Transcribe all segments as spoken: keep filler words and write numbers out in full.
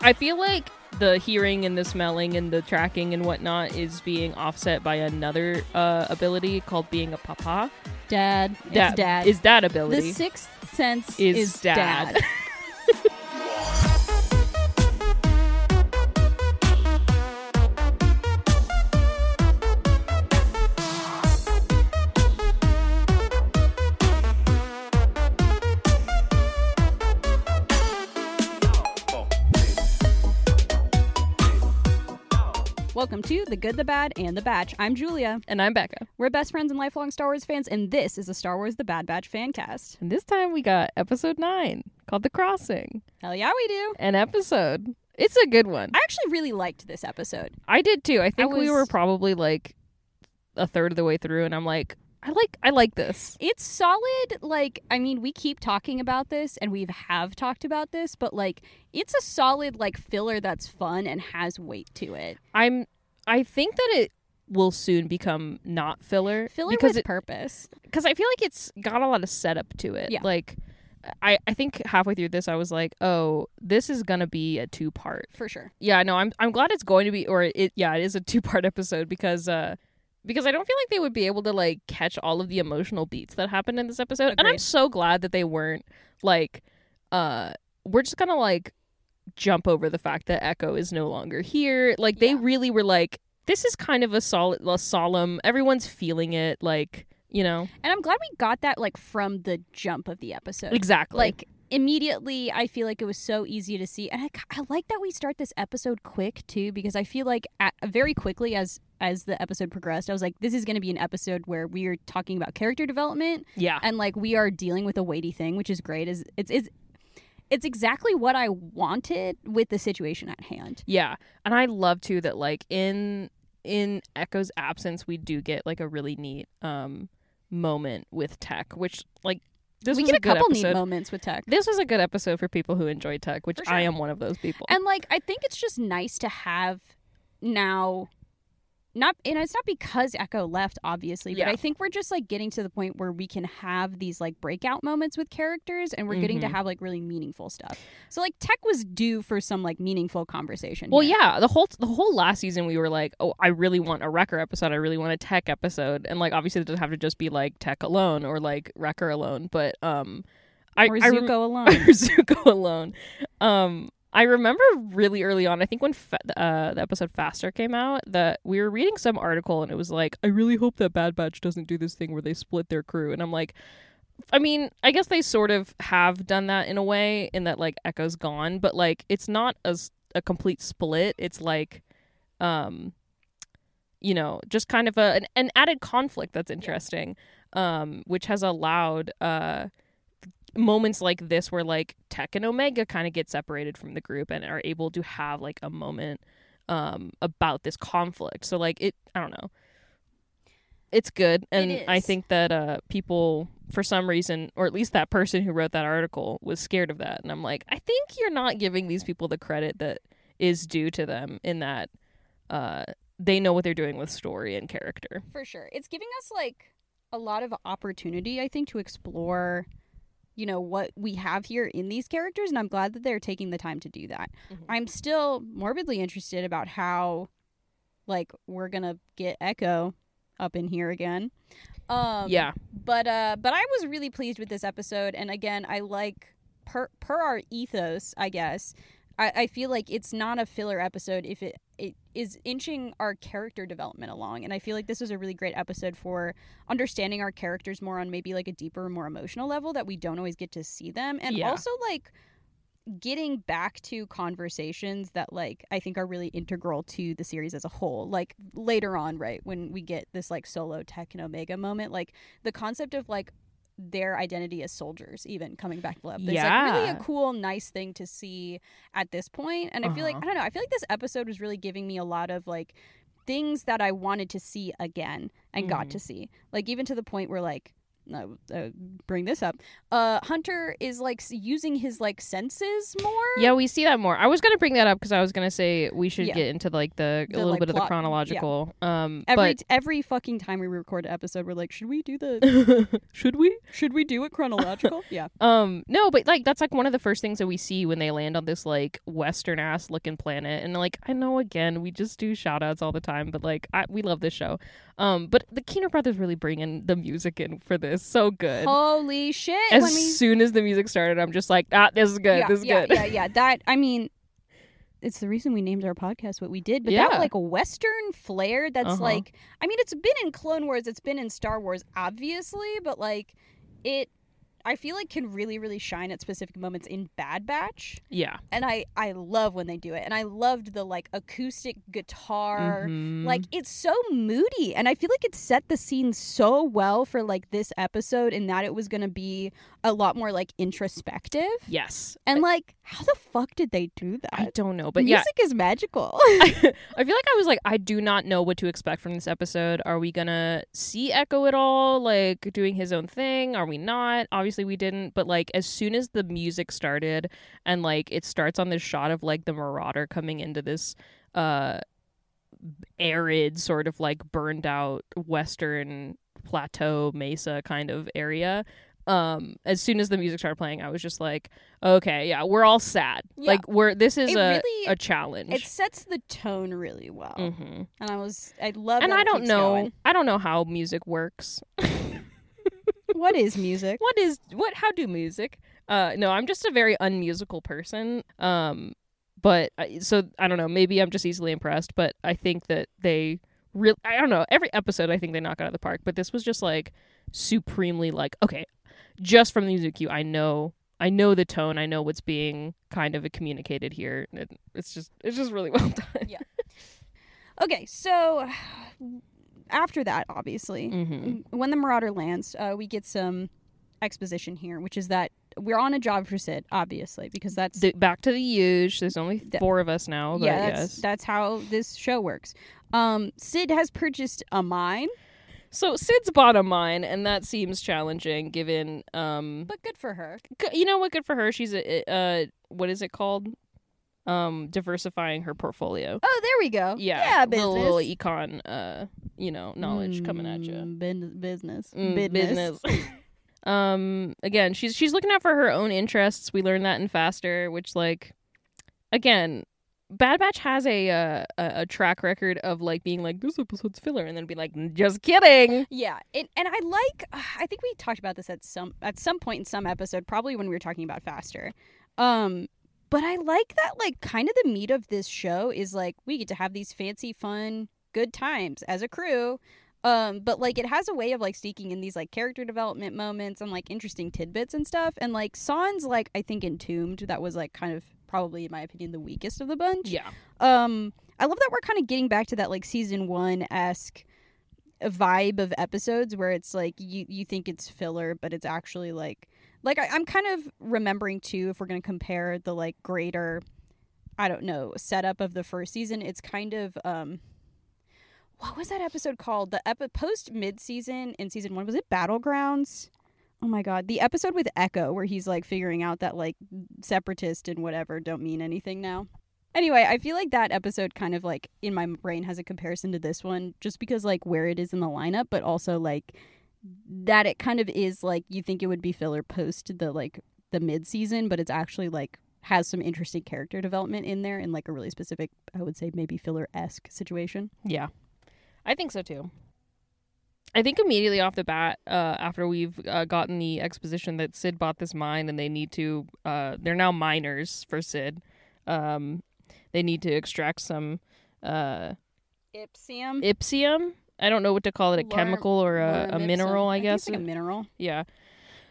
I feel like the hearing and the smelling and the tracking and whatnot is being offset by another uh, ability called being a papa. Dad. Dad. It's dad. Is dad ability. The sixth sense is, is dad. dad. Welcome to The Good, The Bad, and The Batch. I'm Julia. And I'm Becca. We're best friends and lifelong Star Wars fans, and this is a Star Wars: The Bad Batch fan cast. And this time we got episode nine, called The Crossing. Hell yeah, we do. An episode. It's a good one. I actually really liked this episode. I did too. I think I was... we were probably like a third of the way through, and I'm like, I like I like this. It's solid. Like, I mean, we keep talking about this and we have talked about this, but like it's a solid like filler that's fun and has weight to it. I'm I think that it will soon become not filler. Filler because with it, purpose. Because I feel like it's got a lot of setup to it. Yeah. Like I, I think halfway through this I was like, oh, this is gonna be a two part. For sure. Yeah, no, I'm I'm glad it's going to be or it yeah, it is a two part episode because uh Because I don't feel like they would be able to, like, catch all of the emotional beats that happened in this episode. Agreed. And I'm so glad that they weren't, like, uh, we're just gonna, like, jump over the fact that Echo is no longer here. Like, yeah. They really were like, this is kind of a, sol- a solemn, everyone's feeling it, like, you know. And I'm glad we got that, like, from the jump of the episode. Exactly. Like, immediately, I feel like it was so easy to see. And I, I like that we start this episode quick, too, because I feel like at, very quickly as... as the episode progressed, I was like, this is going to be an episode where we are talking about character development. Yeah. And like we are dealing with a weighty thing, which is great. Is it's it's it's exactly what I wanted with the situation at hand. Yeah. And I love too that like in in Echo's absence we do get like a really neat um moment with Tech, which like This we get a, a couple episode. neat moments with Tech. This was a good episode for people who enjoy Tech, which sure. I am one of those people. And like I think it's just nice to have now Not and it's not because Echo left, obviously, but yeah. I think we're just like getting to the point where we can have these like breakout moments with characters, and we're mm-hmm. getting to have like really meaningful stuff. So like Tech was due for some like meaningful conversation. Well, here. yeah, the whole the whole last season we were like, oh, I really want a Wrecker episode. I really want a Tech episode, and like obviously it doesn't have to just be like Tech alone or like Wrecker alone, but um, I or Zuko I rem- alone, or Zuko alone, um. I remember really early on, I think when fa- uh, the episode Faster came out, that we were reading some article and it was like, I really hope that Bad Batch doesn't do this thing where they split their crew. And I'm like, I mean, I guess they sort of have done that in a way in that like Echo's gone, but like it's not a, a complete split. It's like, um, you know, just kind of a, an, an added conflict that's interesting, um, which has allowed... Uh, moments like this where like Tech and Omega kind of get separated from the group and are able to have like a moment um about this conflict. So like it I don't know. It's good. And it I think that uh people for some reason, or at least that person who wrote that article, was scared of that. And I'm like, I think you're not giving these people the credit that is due to them in that uh they know what they're doing with story and character. For sure. It's giving us like a lot of opportunity, I think, to explore you know, what we have here in these characters, and I'm glad that they're taking the time to do that. Mm-hmm. I'm still morbidly interested about how, like, we're gonna get Echo up in here again. Um, yeah. But, uh, but I was really pleased with this episode, and again, I like, per, per our ethos, I guess, I, I feel like it's not a filler episode if it, it is inching our character development along. And I feel like this was a really great episode for understanding our characters more on maybe like a deeper, more emotional level that we don't always get to see them. And yeah. also like getting back to conversations that like I think are really integral to the series as a whole. Like later on, right, when we get this like solo Tech and Omega moment, like the concept of like their identity as soldiers even coming back up. It's yeah. like really a cool, nice thing to see at this point. And uh-huh. I feel like, I don't know, I feel like this episode was really giving me a lot of like things that I wanted to see again and mm. got to see. Like even to the point where like uh, uh, bring this up. Uh, Hunter is like using his like senses more. Yeah, we see that more. I was gonna bring that up because I was gonna say we should yeah. get into like the, the a little like, bit plot. of the chronological. Yeah. Um, every but... t- every fucking time we record an episode, we're like, should we do the? should we? Should we do it chronological? yeah. Um. No, but like that's like one of the first things that we see when they land on this like Western ass looking planet, and like I know again we just do shout outs all the time, but like I, we love this show. Um. But the Kiner Brothers really bring in the music in for this. So good. Holy shit. As when we... soon as the music started, I'm just like, ah, this is good. Yeah, this is yeah, good. Yeah, yeah, that, I mean, it's the reason we named our podcast what we did. But yeah. that, like, Western flair that's, uh-huh. like, I mean, it's been in Clone Wars. It's been in Star Wars, obviously. But, like, it, I feel like, can really, really shine at specific moments in Bad Batch. Yeah. And I, I love when they do it. And I loved the, like, acoustic guitar. Mm-hmm. Like, it's so moody. And I feel like it set the scene so well for, like, this episode in that it was going to be a lot more, like, introspective. Yes. And, like, how the fuck did they do that? I don't know. But Music yeah. is magical. I feel like I was like, I do not know what to expect from this episode. Are we going to see Echo at all? Like, doing his own thing? Are we not? Obviously. We didn't, but like as soon as the music started and like it starts on this shot of like the Marauder coming into this uh arid sort of like burned out Western plateau mesa kind of area, um as soon as the music started playing, I was just like, okay, yeah, we're all sad. Yeah. Like we're this is it a really, a challenge. It sets the tone really well. Mm-hmm. And I was I love and that I don't know going. I don't know how music works. What is music? What is what? How do music? Uh, no, I'm just a very unmusical person. Um, but I, so I don't know. Maybe I'm just easily impressed. But I think that they really. I don't know. Every episode, I think they knock out of the park. But this was just like supremely like okay. Just from the music cue, I know. I know the tone. I know what's being kind of communicated here. It, it's just. It's just really well done. Yeah. Okay. So. After that, obviously, mm-hmm. when the Marauder lands, uh, we get some exposition here, which is that we're on a job for Cid, obviously, because that's... The, back to the huge. There's only four of us now, but yeah, that's, yes. that's how this show works. Um, Cid has purchased a mine. So Sid's bought a mine, and that seems challenging, given... Um, but good for her. You know what? Good for her. She's a... Uh, what is it called? Um, diversifying her portfolio. Oh, there we go. Yeah. Yeah, business. Little, little econ... Uh, you know, knowledge mm, coming at you. Business. Business. Mm, business. um, again, she's she's looking out for her own interests. We learned that in Faster, which, like, again, Bad Batch has a, uh, a track record of, like, being like, this episode's filler, and then be like, just kidding. Yeah. It, and I like, I think we talked about this at some at some point in some episode, probably when we were talking about Faster. Um, but I like that, like, kind of the meat of this show is, like, we get to have these fancy, fun... good times as a crew, um but like it has a way of like sneaking in these like character development moments and like interesting tidbits and stuff, and like San's like I think Entombed, that was like kind of probably in my opinion the weakest of the bunch. Yeah. um I love that we're kind of getting back to that like season one-esque vibe of episodes where it's like you you think it's filler but it's actually like like I, I'm kind of remembering too, if we're going to compare the like greater I don't know setup of the first season, it's kind of um what was that episode called? The epi- post mid-season in season one. Was it Battlegrounds? Oh, my God. The episode with Echo where he's, like, figuring out that, like, separatist and whatever don't mean anything now. Anyway, I feel like that episode kind of, like, in my brain has a comparison to this one just because, like, where it is in the lineup, but also, like, that it kind of is, like, you think it would be filler post the, like, the mid-season, but it's actually, like, has some interesting character development in there in, like, a really specific, I would say, maybe filler-esque situation. Yeah. I think so, too. I think immediately off the bat, uh, after we've uh, gotten the exposition that Cid bought this mine and they need to... Uh, they're now miners for Cid. Um, they need to extract some... Uh, Ipsium? Ipsium? I don't know what to call it. A Larm, chemical or a, a mineral, I guess. I think it's like a mineral. Yeah.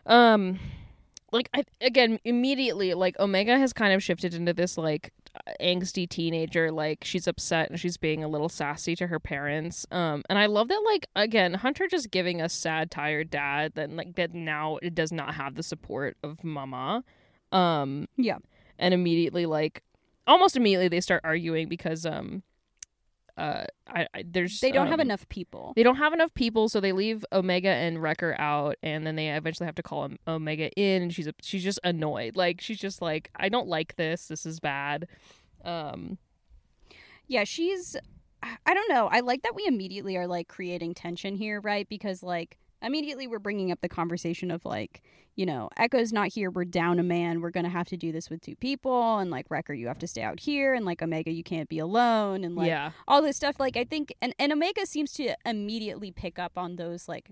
Um, like, I, again, immediately, like, Omega has kind of shifted into this, like... angsty teenager, like she's upset and she's being a little sassy to her parents, um and I love that, like, again, Hunter just giving us sad tired dad that like that now it does not have the support of mama, um yeah and immediately like almost immediately they start arguing because um uh, I, I there's they don't um, have enough people. They don't have enough people, so they leave Omega and Wrecker out, and then they eventually have to call Omega in. And she's a, she's just annoyed. Like she's just like, I don't like this. This is bad. Um, yeah, she's. I don't know. I like that we immediately are like creating tension here, right? Because like immediately we're bringing up the conversation of like, you know, Echo's not here. We're down a man. We're going to have to do this with two people. And like Wrecker, you have to stay out here. And like Omega, you can't be alone. And like yeah. all this stuff. Like I think and, and Omega seems to immediately pick up on those like,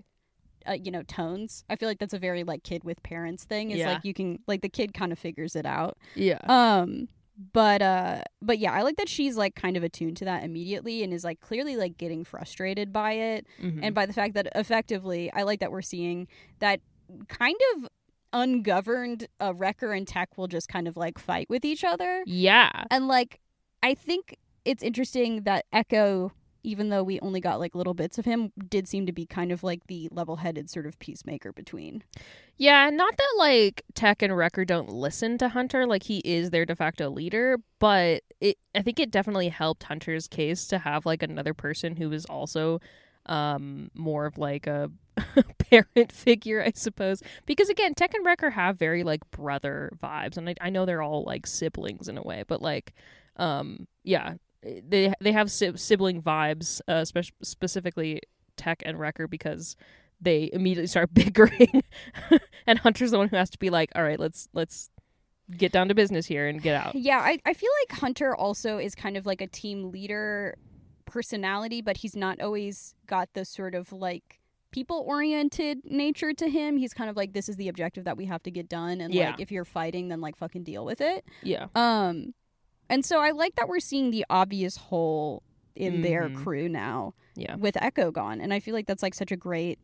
uh, you know, tones. I feel like that's a very like kid with parents thing. It's yeah. like you can like the kid kind of figures it out. Yeah. Um. But uh, but yeah, I like that she's like kind of attuned to that immediately and is like clearly like getting frustrated by it mm-hmm. and by the fact that effectively, I like that we're seeing that kind of ungoverned uh, Wrecker and Tech will just kind of like fight with each other. Yeah. And like, I think it's interesting that Echo, even though we only got like little bits of him, did seem to be kind of like the level-headed sort of peacemaker between. Yeah, not that like Tech and Wrecker don't listen to Hunter, like he is their de facto leader, but it I think it definitely helped Hunter's case to have like another person who was also um, more of like a parent figure, I suppose. Because again, Tech and Wrecker have very like brother vibes, and I, I know they're all like siblings in a way, but like, um, yeah. They they have si- sibling vibes, uh, spe- specifically Tech and Wrecker, because they immediately start bickering, and Hunter's the one who has to be like, "All right, let's let's get down to business here and get out." Yeah, I, I feel like Hunter also is kind of like a team leader personality, but he's not always got the sort of like people-oriented nature to him. He's kind of like, "This is the objective that we have to get done," and yeah. like if you're fighting, then like fucking deal with it. Yeah. Um. And so I like that we're seeing the obvious hole in mm-hmm. their crew now yeah. with Echo gone. And I feel like that's like such a great,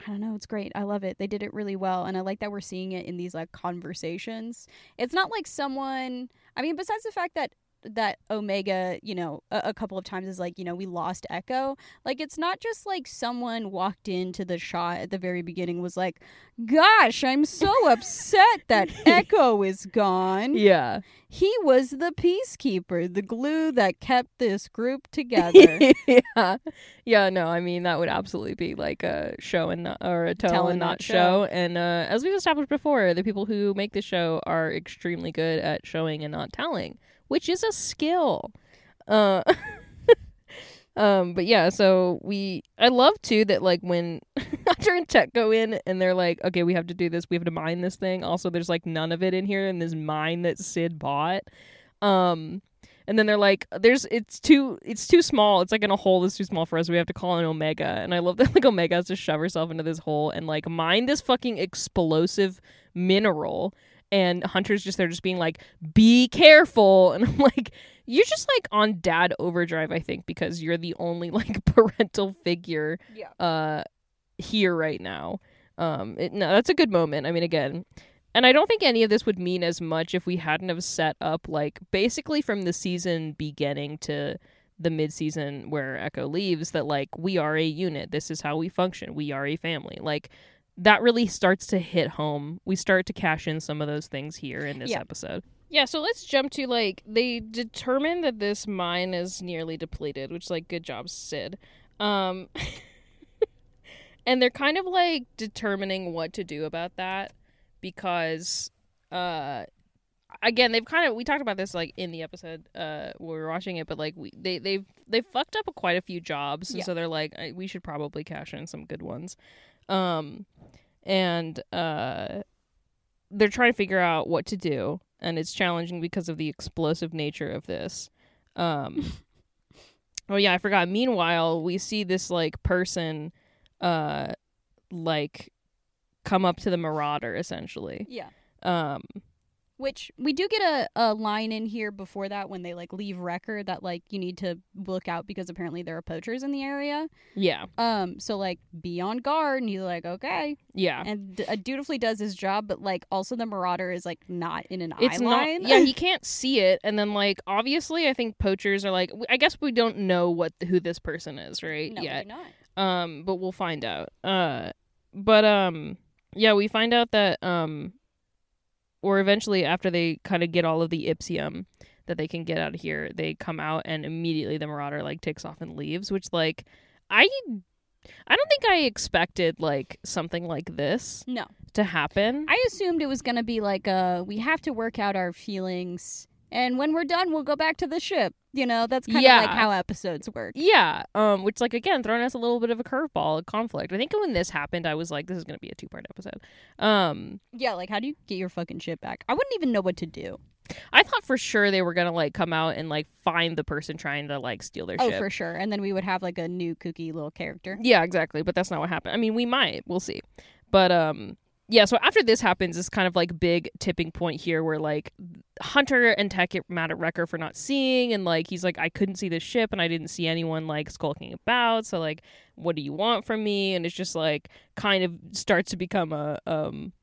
I don't know, it's great. I love it. They did it really well. And I like that we're seeing it in these like conversations. It's not like someone, I mean, besides the fact that that Omega, you know, a, a couple of times is like, you know, we lost Echo. Like, it's not just like someone walked into the shot at the very beginning was like, gosh, I'm so upset that Echo is gone. Yeah. He was the peacekeeper, the glue that kept this group together. yeah. Yeah, no, I mean, that would absolutely be like a show and not, or a tell, tell and not show. show. And uh, as we've established before, the people who make the show are extremely good at showing and not telling, which is a skill. Uh, um, but yeah, so we... I love, too, that, like, when Hunter and Tech go in and they're like, okay, we have to do this. We have to mine this thing. Also, there's, like, none of it in here in this mine that Cid bought. Um, and then they're like, "There's it's too it's too small. It's, like, in a hole that's too small for us. We have to call in Omega." And I love that, like, Omega has to shove herself into this hole and, like, mine this fucking explosive mineral. And Hunter's just there just being like, be careful. And I'm like, you're just like on dad overdrive, I think, because you're the only like parental figure yeah. uh, here right now. Um, it, no, that's a good moment. I mean, again, and I don't think any of this would mean as much if we hadn't have set up like basically from the season beginning to the mid-season where Echo leaves that like we are a unit. This is how we function. We are a family. Like, that really starts to hit home. We start to cash in some of those things here in this yeah. episode. Yeah, so let's jump to, like, they determine that this mine is nearly depleted, which, like, good job, Cid. Um, and they're kind of, like, determining what to do about that because, uh, again, they've kind of, we talked about this, like, in the episode uh, when we were watching it, but, like, we, they, they've, they've fucked up quite a few jobs, and yeah. so they're like, we should probably cash in some good ones. Um, and, uh, they're trying to figure out what to do, and it's challenging because of the explosive nature of this. Um, oh yeah, I forgot. Meanwhile, we see this, like, person, uh, like, come up to the Marauder, essentially. Yeah. Um. Which, we do get a, a line in here before that when they, like, leave Wrecker that, like, you need to look out because apparently there are poachers in the area. Yeah. Um. So, like, be on guard. And he's like, okay. Yeah. And d- dutifully does his job, but, like, also the Marauder is, like, not in an it's eye not, line. Yeah, he can't see it. And then, like, obviously I think poachers are, like, I guess we don't know what who this person is, right? No, yet. We're not. Um, but we'll find out. Uh, But, um, yeah, we find out that, um... or eventually after they kind of get all of the Ipsium, that they can get out of here, they come out and immediately the Marauder like takes off and leaves, which like I I don't think I expected like something like this no. to happen. I assumed it was going to be like a we have to work out our feelings and when we're done we'll go back to the ship. You know, that's kind yeah. of like how episodes work. Yeah. Um, which like again thrown us a little bit of a curveball, a conflict. I think when this happened I was like, this is going to be a two-part episode. Um, yeah, like how do you get your fucking ship back? I wouldn't even know what to do. I thought for sure they were going to, like, come out and, like, find the person trying to, like, steal their oh, ship. Oh, for sure. And then we would have, like, a new kooky little character. Yeah, exactly. But that's not what happened. I mean, we might. We'll see. But, um, yeah, so after this happens, it's kind of, like, big tipping point here where, like, Hunter and Tech get mad at Wrecker for not seeing. And, like, he's like, I couldn't see the ship and I didn't see anyone, like, skulking about. So, like, what do you want from me? And it's just, like, kind of starts to become a... um.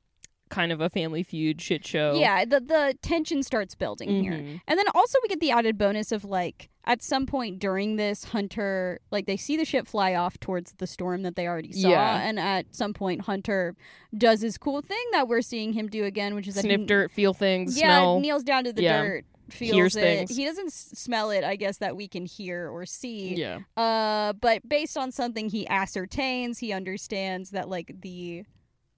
kind of a family feud shit show. Yeah, the the tension starts building mm-hmm. here. And then also we get the added bonus of like at some point during this Hunter like they see the ship fly off towards the storm that they already saw yeah. and at some point Hunter does his cool thing that we're seeing him do again, which is sniff that he, dirt, feel things, yeah, smell. Kneels down to the yeah. dirt, feels Hears it. Things. He doesn't s- smell it, I guess, that we can hear or see. Yeah. Uh but based on something he ascertains, he understands that like the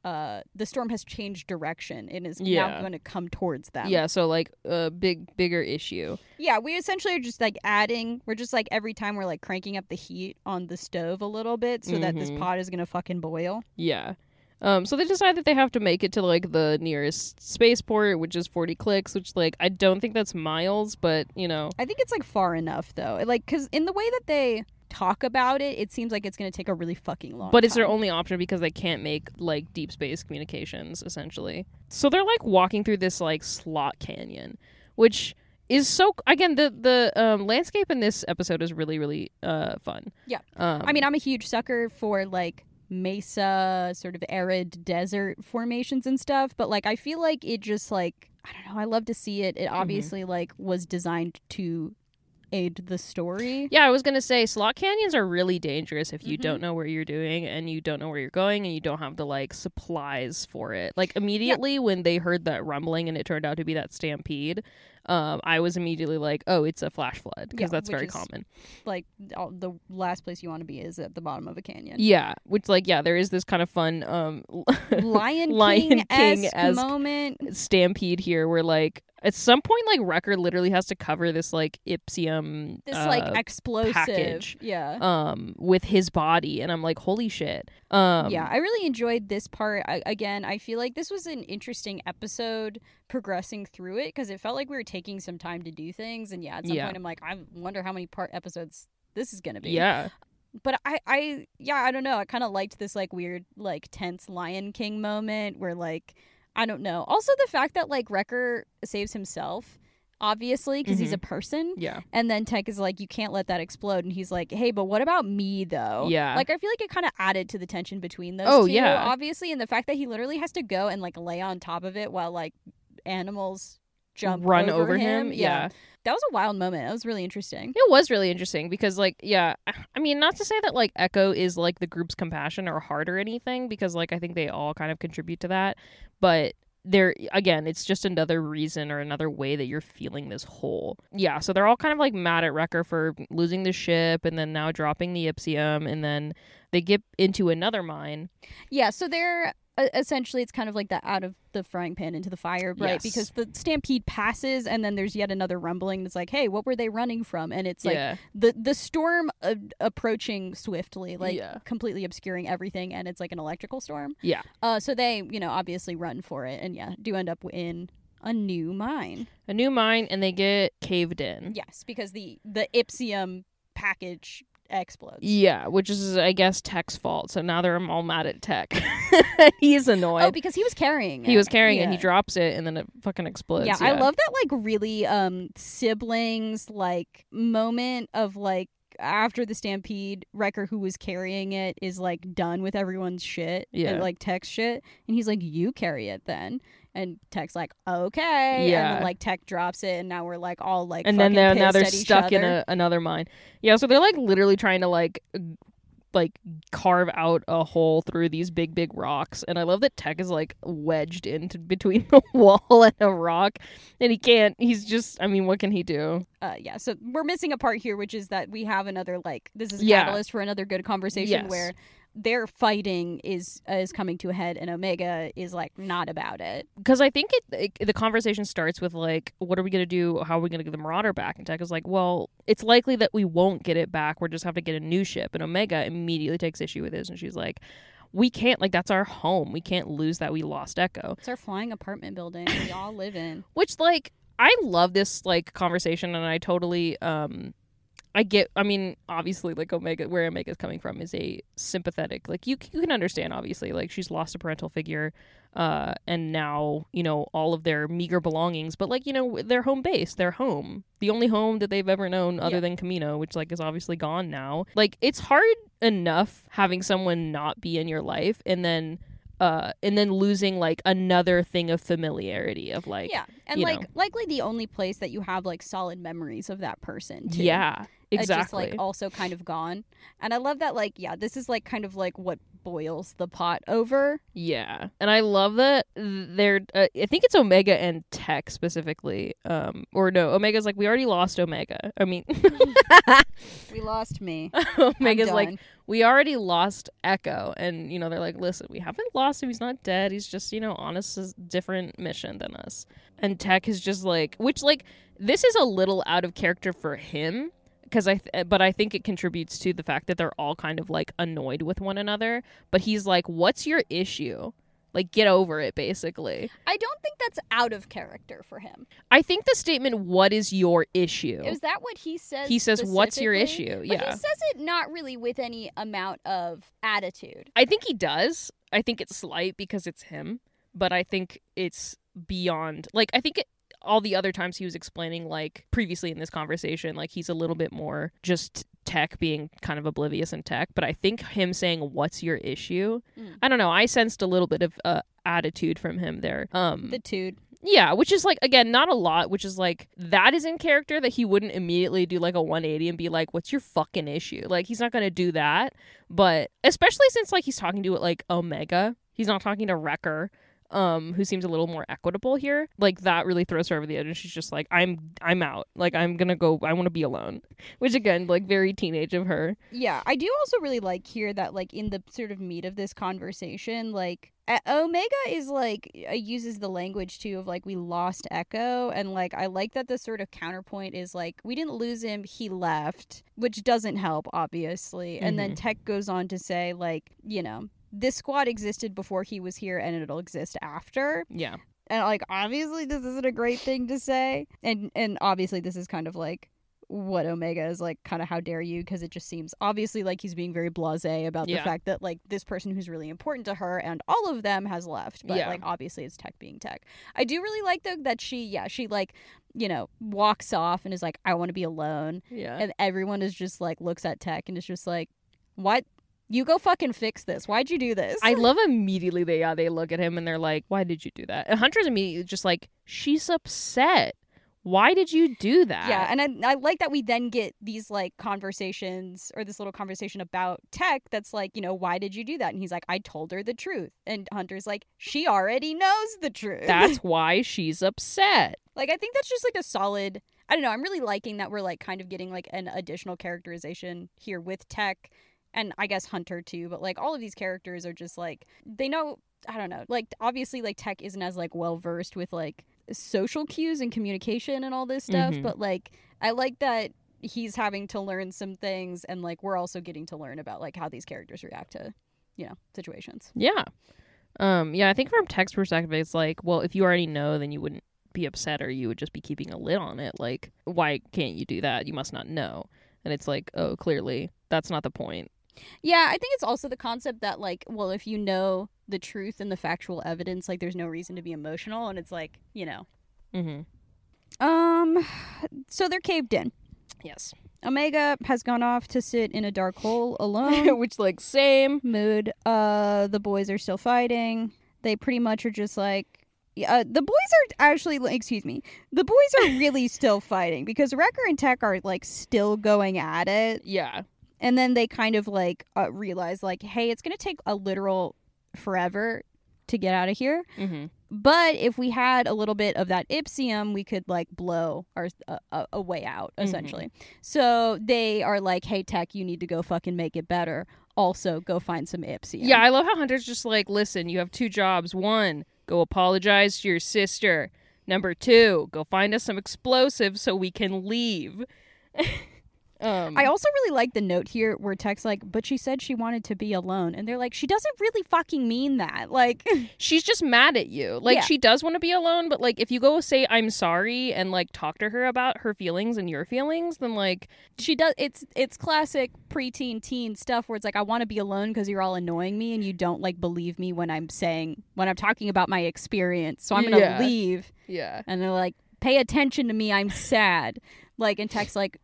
Uh, the storm has changed direction and is yeah. now going to come towards them. Yeah, so like a uh, big, bigger issue. Yeah, we essentially are just like adding, we're just like every time we're like cranking up the heat on the stove a little bit so mm-hmm. that this pot is going to fucking boil. Yeah. Um, so they decide that they have to make it to like the nearest spaceport, which is forty clicks, which like I don't think that's miles, but you know. I think it's like far enough though. Like, because in the way that they talk about it, it seems like it's going to take a really fucking long time. But it's their only option because they can't make, like, deep space communications, essentially. So they're, like, walking through this, like, slot canyon, which is so... Again, the, the um, landscape in this episode is really, really uh, fun. Yeah. Um, I mean, I'm a huge sucker for, like, mesa, sort of arid desert formations and stuff, but, like, I feel like it just, like... I don't know, I love to see it. It obviously, mm-hmm. like, was designed to... aid the story. Yeah, I was gonna say slot canyons are really dangerous if you mm-hmm. don't know what you're doing and you don't know where you're going and you don't have the like supplies for it. Like immediately yeah. when they heard that rumbling and it turned out to be that stampede, um, I was immediately like, oh, it's a flash flood because yeah, that's very is, common. Like all, the last place you want to be is at the bottom of a canyon. Yeah, which like yeah, there is this kind of fun um, Lion Lion King-esque moment stampede here where like. At some point, like, Wrecker literally has to cover this, like, Ipsium This, uh, like, explosive. Package, yeah. Um, with his body. And I'm like, holy shit. Um, yeah, I really enjoyed this part. I, again, I feel like this was an interesting episode progressing through it because it felt like we were taking some time to do things. And yeah, at some yeah. point, I'm like, I wonder how many part episodes this is going to be. Yeah. But I, I, yeah, I don't know. I kind of liked this, like, weird, like, tense Lion King moment where, like, I don't know. Also, the fact that, like, Wrecker saves himself, obviously, because mm-hmm. he's a person. Yeah. And then Tech is like, you can't let that explode. And he's like, hey, but what about me, though? Yeah. Like, I feel like it kind of added to the tension between those oh, two, yeah. obviously. And the fact that he literally has to go and, like, lay on top of it while, like, animals jump Run over, over him. him. Yeah. yeah. That was a wild moment. That was really interesting. It was really interesting because, like, yeah. I mean, not to say that, like, Echo is, like, the group's compassion or heart or anything because, like, I think they all kind of contribute to that. But there, again, it's just another reason or another way that you're feeling this hole. Yeah, so they're all kind of, like, mad at Wrecker for losing the ship and then now dropping the Ipsium. And then they get into another mine. Yeah, so they're... essentially it's kind of like the out of the frying pan into the fire, right? Yes. Because the stampede passes and then there's yet another rumbling that's like, hey, what were they running from? And it's like yeah. the the storm uh, approaching swiftly, like yeah. completely obscuring everything, and it's like an electrical storm. Yeah. Uh, so they, you know, obviously run for it and yeah, do end up in a new mine. A new mine and they get caved in. Yes, because the, the Ipsium package explodes. Yeah, which is, I guess, Tech's fault. So now they're all mad at Tech. He's annoyed. Oh, because he was carrying it. He was carrying yeah. it. He drops it, and then it fucking explodes. Yeah, yeah. I love that, like, really um, siblings, like, moment of, like, after the stampede, Wrecker, who was carrying it, is, like, done with everyone's shit. Yeah. And, like, Tech's shit. And he's like, you carry it then. And Tech's like, okay. Yeah. And then, like, Tech drops it, and now we're, like, all, like, and fucking then they're, pissed now they're at stuck in a, another mine. Yeah, so they're, like, literally trying to, like, like carve out a hole through these big, big rocks. And I love that Tech is like wedged into between the wall and a rock, and he can't. He's just, I mean, what can he do? Uh, yeah. So we're missing a part here, which is that we have another, like, this is a yeah. catalyst for another good conversation yes. where their fighting is uh, is coming to a head, and Omega is like not about it. Because I think it, it the conversation starts with like, what are we going to do? How are we going to get the Marauder back? And Tech is like, well, it's likely that we won't get it back. We'll just have to get a new ship. And Omega immediately takes issue with this, and she's like, we can't, like, that's our home. We can't lose that. We lost Echo. It's our flying apartment building we all live in. Which, like, I love this, like, conversation, and I totally... um I get, I mean, obviously, like, Omega, where Omega's coming from is a sympathetic, like, you you can understand, obviously, like, she's lost a parental figure, uh, and now, you know, all of their meager belongings, but, like, you know, their home base, their home, the only home that they've ever known other yeah. than Camino, which, like, is obviously gone now. Like, it's hard enough having someone not be in your life, and then... Uh, and then losing, like, another thing of familiarity of, like... Yeah, and, like, know. likely the only place that you have, like, solid memories of that person, too. Yeah, exactly. Uh, just, like, also kind of gone. And I love that, like, yeah, this is, like, kind of, like, what boils the pot over. Yeah. And I love that they're... Uh, I think it's Omega and Tech, specifically. Um, or, no, Omega's like, we already lost Omega. I mean... we lost me. Omega's like... we already lost Echo, and, you know, they're like, listen, we haven't lost him. He's not dead. He's just, you know, on a different mission than us. And Tech is just like, which, like, this is a little out of character for him, because I, th- but I think it contributes to the fact that they're all kind of, like, annoyed with one another. But he's like, what's your issue? Like, get over it, basically. I don't think that's out of character for him. I think the statement, what is your issue? Is that what he says? He says, what's your issue? Yeah. But he says it not really with any amount of attitude. I think he does. I think it's slight because it's him. But I think it's beyond... Like, I think it, all the other times he was explaining, like, previously in this conversation, like, he's a little bit more just... Tech being kind of oblivious in Tech, but I think him saying what's your issue, mm. I don't know, I sensed a little bit of uh, attitude from him there. Um the tude, yeah, which is like, again, not a lot, which is like, that is in character, that he wouldn't immediately do like a one eighty and be like, what's your fucking issue? Like, he's not gonna do that. But especially since, like, he's talking to it like Omega, he's not talking to Wrecker, Um, who seems a little more equitable here. Like, that really throws her over the edge, and she's just like, I'm I'm out. Like, I'm gonna go, I wanna be alone. Which, again, like, very teenage of her. Yeah, I do also really like here that, like, in the sort of meat of this conversation, like, Omega is like, uses the language too of like, we lost Echo, and like, I like that the sort of counterpoint is like, we didn't lose him, he left, which doesn't help, obviously. Mm-hmm. And then Tech goes on to say, like, you know, this squad existed before he was here, and it'll exist after. Yeah. And, like, obviously this isn't a great thing to say. And and obviously this is kind of, like, what Omega is, like, kind of how dare you, because it just seems, obviously, like, he's being very blasé about yeah. the fact that, like, this person who's really important to her and all of them has left. But, yeah. like, obviously it's Tech being Tech. I do really like, though, that she, yeah, she, like... you know, walks off and is like, I want to be alone. Yeah. And everyone is just like, looks at Tech and is just like, what? You go fucking fix this. Why'd you do this? I love immediately they uh, they look at him and they're like, why did you do that? And Hunter's immediately just like, she's upset. Why did you do that? Yeah, and I, I like that we then get these, like, conversations, or this little conversation about Tech that's like, you know, why did you do that? And he's like, I told her the truth. And Hunter's like, she already knows the truth. That's why she's upset. Like, I think that's just, like, a solid... I don't know, I'm really liking that we're, like, kind of getting, like, an additional characterization here with Tech, and I guess Hunter, too. But, like, all of these characters are just, like, they know... I don't know. Like, obviously, like, Tech isn't as, like, well-versed with, like... social cues and communication and all this stuff, mm-hmm. but like, I like that he's having to learn some things, and like, we're also getting to learn about like how these characters react to, you know, situations. Yeah. Um yeah, I think from Tech's perspective, it's like, well, if you already know, then you wouldn't be upset, or you would just be keeping a lid on it. Like, why can't you do that? You must not know. And it's like, oh, clearly that's not the point. Yeah, I think it's also the concept that, like, well, if you know the truth and the factual evidence, like, there's no reason to be emotional. And it's like, you know. Mm-hmm. Um, so they're caved in. Yes. Omega has gone off to sit in a dark hole alone. Which, like, same mood. Uh, the boys are still fighting. They pretty much are just like, uh, the boys are actually, excuse me, the boys are really still fighting, because Wrecker and Tech are, like, still going at it. Yeah. And then they kind of like uh, realize like, hey, it's going to take a literal forever to get out of here. Mm-hmm. But if we had a little bit of that Ipsium, we could like blow our uh, a way out, essentially. Mm-hmm. So they are like, hey, Tech, you need to go fucking make it better. Also, go find some Ipsium. Yeah, I love how Hunter's just like, listen, you have two jobs. One, go apologize to your sister. Number two, go find us some explosives so we can leave. Um, I also really like the note here where Tech's like, but she said she wanted to be alone. And they're like, she doesn't really fucking mean that. Like, she's just mad at you. Like, yeah. She does want to be alone. But, like, if you go say, I'm sorry and, like, talk to her about her feelings and your feelings, then, like, she does. It's it's classic preteen teen stuff where it's like, I want to be alone because you're all annoying me and you don't, like, believe me when I'm saying when I'm talking about my experience. So I'm going to yeah. leave. Yeah. And they're like, pay attention to me. I'm sad. Like, and Tech's like,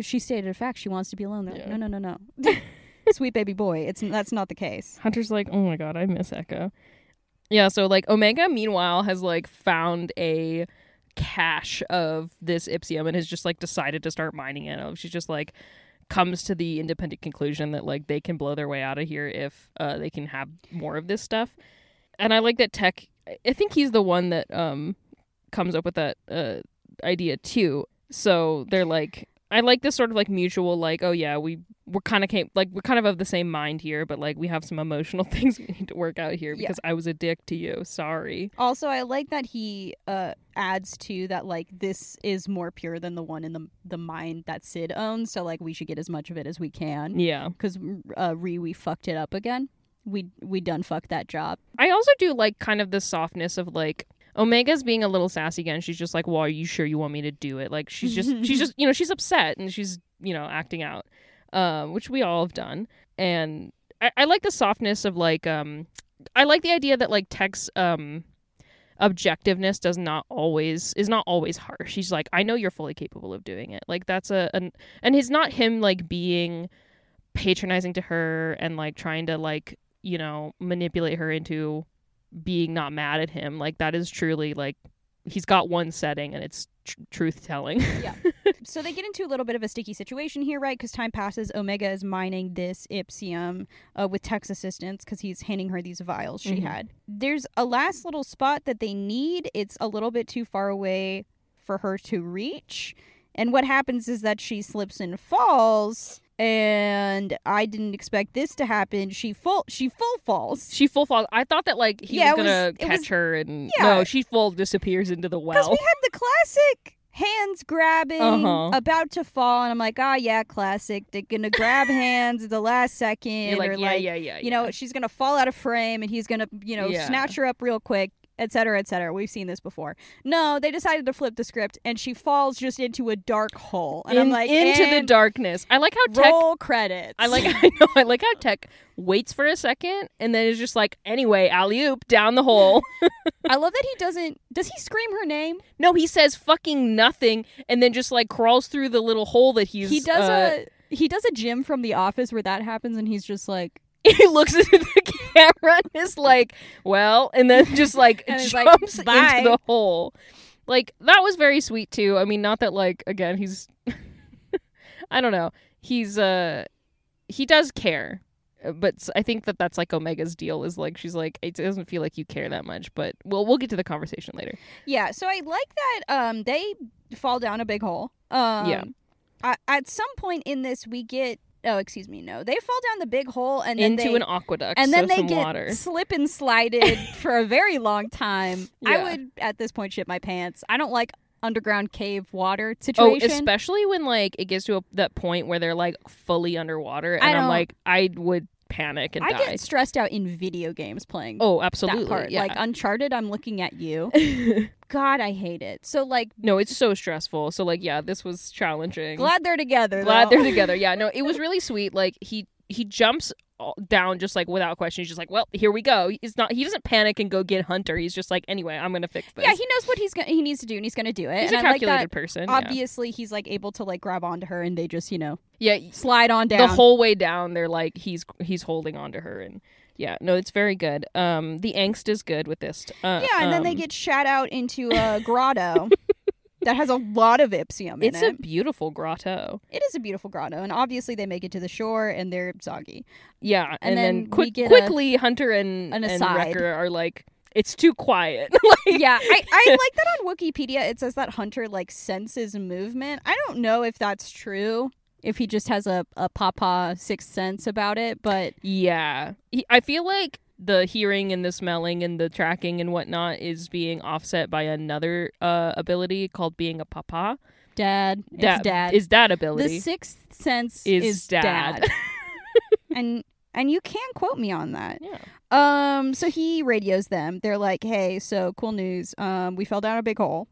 she stated a fact. She wants to be alone. Yeah. Like, no, no, no, no. Sweet baby boy. It's that's not the case. Hunter's like, oh my God, I miss Echo. Yeah. So like Omega, meanwhile, has like found a cache of this Ipsium and has just like decided to start mining it. She's just like comes to the independent conclusion that like they can blow their way out of here if uh, they can have more of this stuff. And I like that Tech. I think he's the one that um comes up with that uh, idea too. So they're like. I like this sort of like mutual like, oh yeah, we we're kind of came like we're kind of of the same mind here, but like we have some emotional things we need to work out here because yeah. I was a dick to you. Sorry. Also, I like that he uh, adds to that like this is more pure than the one in the the mind that Cid owns, so like we should get as much of it as we can. Yeah, because uh, re we fucked it up again. We we done fucked that job. I also do like kind of the softness of like. Omega's being a little sassy again. She's just like, well, are you sure you want me to do it? Like, she's just, she's just, you know, she's upset and she's, you know, acting out, um, which we all have done. And I, I like the softness of like, um, I like the idea that like Tech's um, objectiveness does not always, is not always harsh. She's like, I know you're fully capable of doing it. Like that's a, an, and it's not him like being patronizing to her and like trying to like, you know, manipulate her into being not mad at him. Like that is truly like he's got one setting and it's tr- truth telling. Yeah. So they get into a little bit of a sticky situation here, right? Because time passes. Omega is mining this Ipsium uh, with Tech's assistance because he's handing her these vials she mm-hmm. had. There's a last little spot that they need. It's a little bit too far away for her to reach. And what happens is that she slips and falls. And I didn't expect this to happen. She full, she full falls. She full falls. I thought that like he yeah, was gonna was, catch was, her, and yeah. no, she full disappears into the well. Because we had the classic hands grabbing, uh-huh. about to fall, and I'm like, ah, oh, yeah, classic. They're gonna grab hands at the last second, like, or yeah, like, yeah, yeah, yeah, you know, she's gonna fall out of frame, and he's gonna, you know, yeah. snatch her up real quick. Et cetera, et cetera. We've seen this before. No, they decided to flip the script, and she falls just into a dark hole. And In, I'm like, into the darkness. I like how Tech roll credits. I like. I know. I like how Tech waits for a second, and then is just like, anyway, alley oop down the hole. I love that he doesn't. Does he scream her name? No, he says fucking nothing, and then just like crawls through the little hole that he's. He does uh, a. He does a gym from The Office where that happens, and he's just like. He looks into the camera and is like, well, and then just like jumps like, into the hole. Like, that was very sweet, too. I mean, not that, like, again, he's, I don't know. He's, uh, he does care. But I think that that's like Omega's deal is like, she's like, it doesn't feel like you care that much, but we'll, we'll get to the conversation later. Yeah. So I like that um, they fall down a big hole. Um, yeah. I, at some point in this, we get. Oh, excuse me. No, they fall down the big hole and then into they, an aqueduct, and then so they get water. Slip and slided for a very long time. Yeah. I would at this point shit my pants. I don't like underground cave water situation. Oh, especially when like it gets to a, that point where they're like fully underwater, and I'm like, I would panic and I die. I get stressed out in video games playing. Oh, absolutely. That part. Yeah. Like Uncharted, I'm looking at you. God, I hate it. So like, no, it's so stressful. So like, yeah, this was challenging. Glad they're together. Glad though. They're together. Yeah, no, it was really sweet. Like he he jumps down just like without question. He's just like, well, here we go. He's not. He doesn't panic and go get Hunter. He's just like, anyway, I'm gonna fix this. Yeah, he knows what he's gonna he needs to do, and he's gonna do it. He's and a calculated I like that, person. Obviously, yeah. He's like able to like grab onto her, and they just you know yeah slide on down the whole way down. They're like he's he's holding onto her and. Yeah, no, it's very good. Um, the angst is good with this. Uh, yeah, and then um, they get shat out into a grotto. that has a lot of Ipsium it's in it. It's a beautiful grotto. It is a beautiful grotto. And obviously they make it to the shore and they're soggy. Yeah. And, and then, then quick, quickly a, Hunter and, and Wrecker are like, it's too quiet. like, yeah. I, I like that on Wikipedia it says that Hunter like senses movement. I don't know if that's true. If he just has a, a papa sixth sense about it. But yeah, he, I feel like the hearing and the smelling and the tracking and whatnot is being offset by another uh, ability called being a papa. Dad. dad. It's dad. Is dad ability. The sixth sense is, is dad. dad. and and you can quote me on that. Yeah. Um. So he radios them. They're like, hey, so cool news. Um, we fell down a big hole.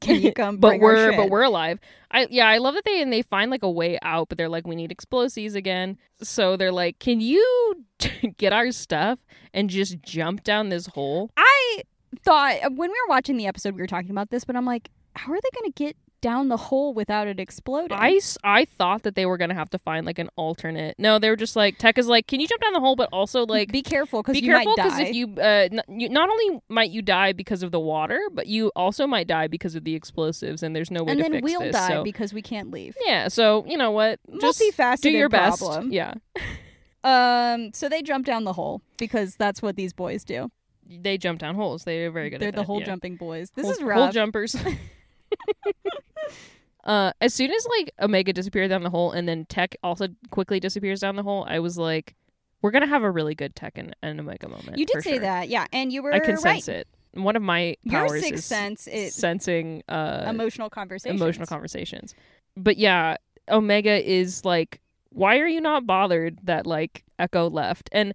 Can you come but bring we're our shit? But we're alive. I yeah, I love that they and they find like a way out, but they're like, we need explosives again. So they're like, can you t- get our stuff and just jump down this hole? I thought when we were watching the episode we were talking about this, but I'm like, how are they going to get down the hole without it exploding? I, I thought that they were going to have to find like an alternate. No, they were just like, Tech is like, can you jump down the hole, but also like... Be careful because you careful might die. Be careful because if you, uh, n- you... Not only might you die because of the water, but you also might die because of the explosives and there's no way and to fix this. And then we'll die so. Because we can't leave. Yeah, so you know what? Just Multifaceted do your best. Problem. Yeah. um. So they jump down the hole because that's what these boys do. They jump down holes. They are very good They're at that. They're the hole yeah. jumping boys. This hole, is rough. Hole jumpers. uh as soon as like Omega disappeared down the hole and then Tech also quickly disappears down the hole, I was like, we're gonna have a really good Tech and, and Omega moment. You did say sure. that yeah and you were I can right. sense it. One of my powers Your sixth is sense is sensing uh emotional conversations emotional conversations but yeah, Omega is like, why are you not bothered that like Echo left? And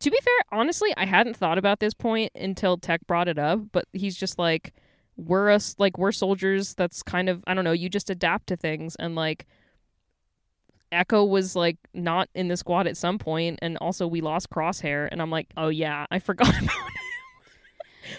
to be fair, honestly, I hadn't thought about this point until Tech brought it up, but he's just like, we're us like we're soldiers. That's kind of, I don't know, you just adapt to things. And like Echo was like not in the squad at some point, and also we lost Crosshair, and I'm like, oh yeah, I forgot about him.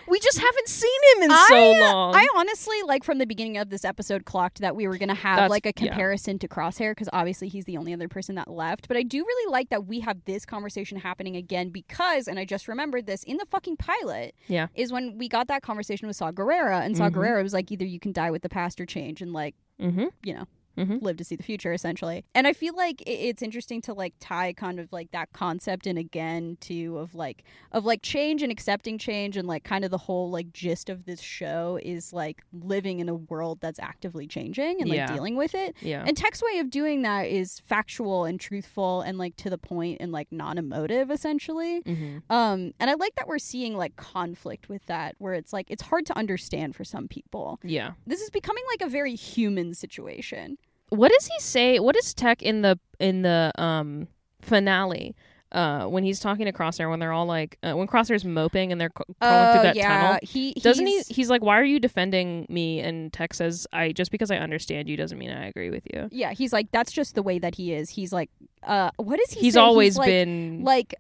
We just haven't seen him in I, so long. I honestly like from the beginning of this episode clocked that we were gonna have That's, like a comparison yeah. to Crosshair, because obviously he's the only other person that left. But I do really like that we have this conversation happening again, because, and I just remembered this, in the fucking pilot yeah. is when we got that conversation with Saw Guerrera, and Saw mm-hmm. Guerrera was like, either you can die with the past or change, and like mm-hmm. you know mm-hmm. live to see the future essentially. And I feel like it's interesting to like tie kind of like that concept in again too, of like of like change and accepting change, and like kind of the whole like gist of this show is like living in a world that's actively changing and like yeah. dealing with it yeah. and Tech's way of doing that is factual and truthful and like to the point and like non-emotive essentially mm-hmm. um and I like that we're seeing like conflict with that, where it's like it's hard to understand for some people. Yeah, this is becoming like a very human situation. What does he say? What does Tech in the in the um, finale uh, when he's talking to Crosshair, when they're all like uh, when Crosshair's moping and they're c- crawling oh, through that yeah. tunnel? He doesn't he's... he. He's like, "Why are you defending me?" And Tech says, "I just because I understand you doesn't mean I agree with you." Yeah, he's like, "That's just the way that he is." He's like, uh, "What is he?" He's say? always he's like, been like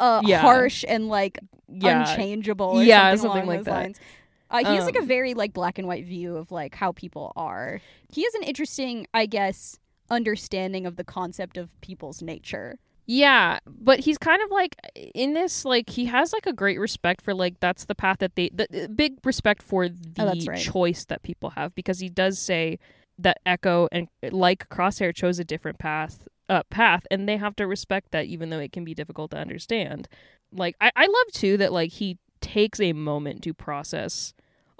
uh, yeah. harsh and like yeah. unchangeable. Or yeah, something, something along like those that. Lines. Uh, he um, has like a very like black and white view of like how people are. He has an interesting, I guess, understanding of the concept of people's nature. Yeah, but he's kind of like in this like he has like a great respect for like that's the path that they the, uh, big respect for the oh, that's right. choice that people have, because he does say that Echo and like Crosshair chose a different path uh, path and they have to respect that, even though it can be difficult to understand. Like I, I love too that like he takes a moment to process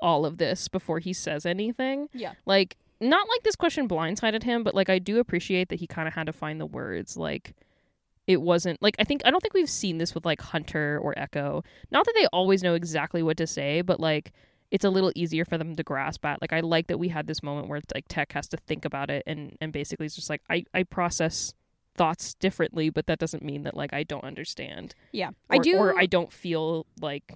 all of this before he says anything. Yeah, like not like this question blindsided him, but like I do appreciate that he kind of had to find the words. Like it wasn't like I think I don't think we've seen this with like Hunter or Echo, not that they always know exactly what to say, but like it's a little easier for them to grasp at. Like I like that we had this moment where like Tech has to think about it and and basically it's just like I I process thoughts differently, but that doesn't mean that like I don't understand yeah or, I do or I don't feel like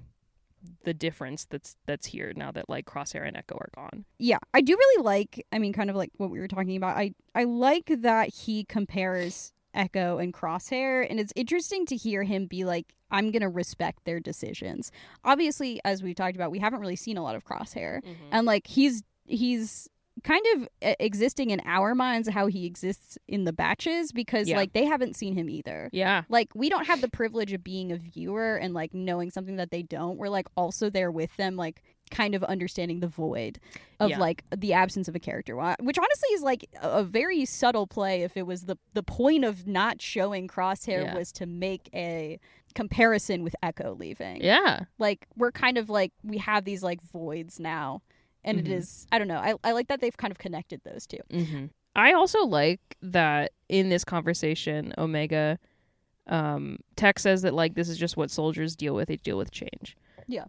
the difference that's that's here now that like Crosshair and Echo are gone. Yeah, I do really like, I mean, kind of like what we were talking about, I I like that he compares Echo and Crosshair, and it's interesting to hear him be like, I'm gonna respect their decisions. Obviously, as we've talked about, we haven't really seen a lot of Crosshair mm-hmm. and like he's he's kind of existing in our minds how he exists in the batches, because yeah. like they haven't seen him either. Yeah, like we don't have the privilege of being a viewer and like knowing something that they don't. We're like also there with them, like kind of understanding the void of yeah. like the absence of a character, which honestly is like a very subtle play. If it was the the point of not showing Crosshair yeah. was to make a comparison with Echo leaving. Yeah. Like we're kind of like we have these like voids now, and mm-hmm. it is I don't know. I I like that they've kind of connected those two. Mm-hmm. I also like that in this conversation, Omega um, Tech says that like this is just what soldiers deal with. They deal with change. Yeah.